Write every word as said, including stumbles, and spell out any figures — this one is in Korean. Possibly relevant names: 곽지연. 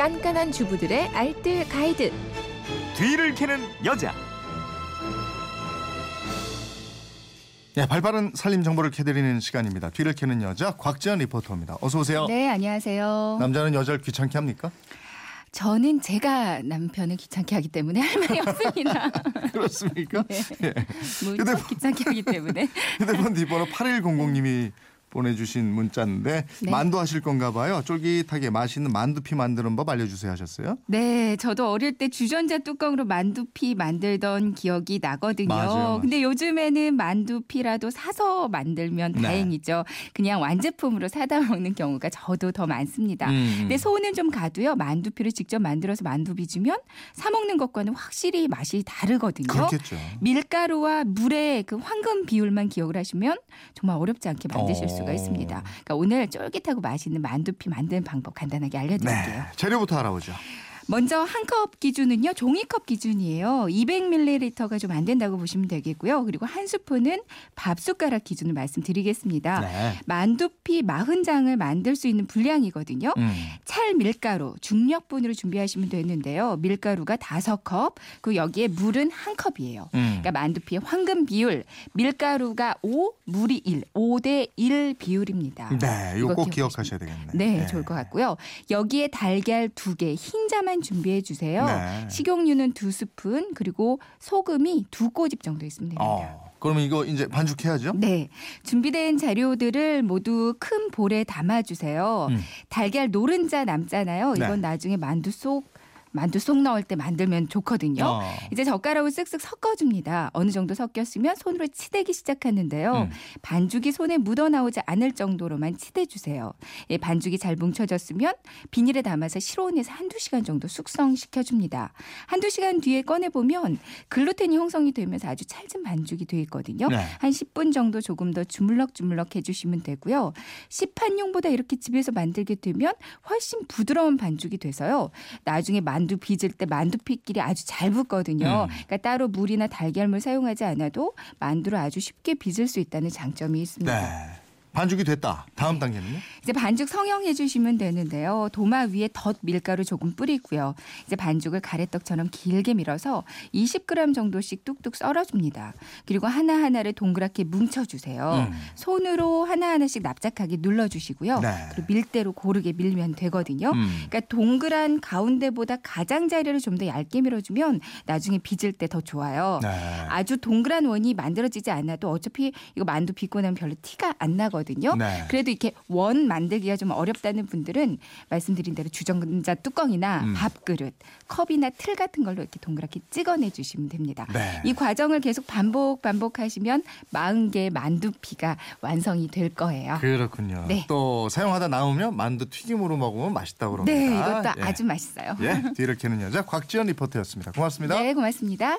깐깐한 주부들의 알뜰 가이드. 뒤를 캐는 여자. 네, 발빠른 살림 정보를 캐드리는 시간입니다. 뒤를 캐는 여자 곽지연 리포터입니다. 어서 오세요. 네, 안녕하세요. 남자는 여자를 귀찮게 합니까? 저는 제가 남편을 귀찮게 하기 때문에 할 말이 없습니다. 그렇습니까? 네. 네. 무척 귀찮게 하기 때문에. 휴대폰 뒷번호 팔천백님이 보내주신 문자인데 네. 만두 하실 건가 봐요. 쫄깃하게 맛있는 만두피 만드는 법 알려주세요 하셨어요? 네. 저도 어릴 때 주전자 뚜껑으로 만두피 만들던 기억이 나거든요. 맞아요, 맞아요. 근데 요즘에는 만두피라도 사서 만들면 네. 다행이죠. 그냥 완제품으로 사다 먹는 경우가 저도 더 많습니다. 음. 근데 소는 좀 가도요. 만두피를 직접 만들어서 만두 빚으면 사 먹는 것과는 확실히 맛이 다르거든요. 그렇겠죠. 밀가루와 물의 그 황금 비율만 기억을 하시면 정말 어렵지 않게 만드실 수 있어요. 가 있습니다. 그러니까 오늘 쫄깃하고 맛있는 만두피 만드는 방법 간단하게 알려드릴게요. 네, 재료부터 알아보죠. 먼저 한 컵 기준은요. 종이컵 기준이에요. 이백 밀리리터가 좀 안 된다고 보시면 되겠고요. 그리고 한 스푼은 밥숟가락 기준을 말씀드리겠습니다. 네. 만두피 사십 장을 만들 수 있는 분량이거든요. 음. 찰 밀가루, 중력분으로 준비하시면 되는데요. 밀가루가 다섯 컵, 그리고 여기에 물은 한 컵이에요. 음. 그러니까 만두피의 황금 비율, 밀가루가 오, 물이 일, 오 대 일 비율입니다. 네, 이거 꼭 기억하셔야 되겠네요. 네, 네, 좋을 것 같고요. 여기에 달걀 두 개, 흰자만 준비해 주세요. 네. 식용유는 두 스푼 그리고 소금이 두 꼬집 정도 있으면 됩니다. 어, 그러면 이거 이제 반죽해야죠? 네. 준비된 재료들을 모두 큰 볼에 담아주세요. 음. 달걀 노른자 남잖아요. 이건 네. 나중에 만두 속 만두 속 넣을 때 만들면 좋거든요. 어. 이제 젓가락으로 쓱쓱 섞어줍니다. 어느 정도 섞였으면 손으로 치대기 시작하는데요. 음. 반죽이 손에 묻어나오지 않을 정도로만 치대주세요. 예, 반죽이 잘 뭉쳐졌으면 비닐에 담아서 실온에서 한두 시간 정도 숙성시켜줍니다. 한두 시간 뒤에 꺼내보면 글루텐이 형성이 되면서 아주 찰진 반죽이 되어 있거든요. 네. 한 십 분 정도 조금 더 주물럭주물럭 해주시면 되고요. 시판용보다 이렇게 집에서 만들게 되면 훨씬 부드러운 반죽이 돼서요. 나중에 만 만두 빚을 때 만두피끼리 아주 잘 붙거든요. 음. 그러니까 따로 물이나 달걀물 사용하지 않아도 만두를 아주 쉽게 빚을 수 있다는 장점이 있습니다. 네. 반죽이 됐다. 다음 네. 단계는요? 이제 반죽 성형해 주시면 되는데요. 도마 위에 덧 밀가루 조금 뿌리고요. 이제 반죽을 가래떡처럼 길게 밀어서 이십 그램 정도씩 뚝뚝 썰어줍니다. 그리고 하나하나를 동그랗게 뭉쳐주세요. 음. 손으로 하나하나씩 납작하게 눌러주시고요. 네. 그리고 밀대로 고르게 밀면 되거든요. 음. 그러니까 동그란 가운데보다 가장자리를 좀 더 얇게 밀어주면 나중에 빚을 때 더 좋아요. 네. 아주 동그란 원이 만들어지지 않아도 어차피 이거 만두 빚고 나면 별로 티가 안 나거든요. 네. 그래도 이렇게 원 만들기가 좀 어렵다는 분들은 말씀드린 대로 주전자 뚜껑이나 음. 밥그릇, 컵이나 틀 같은 걸로 이렇게 동그랗게 찍어내 주시면 됩니다. 네. 이 과정을 계속 반복 반복하시면 마흔 개 만두피가 완성이 될 거예요. 그렇군요. 네. 또 사용하다 남으면 만두 튀김으로 먹으면 맛있다고 그럽니다. 네, 이것도 예. 아주 맛있어요. 예, 뒤를 캐는 여자 곽지연 리포터였습니다. 고맙습니다. 네, 고맙습니다.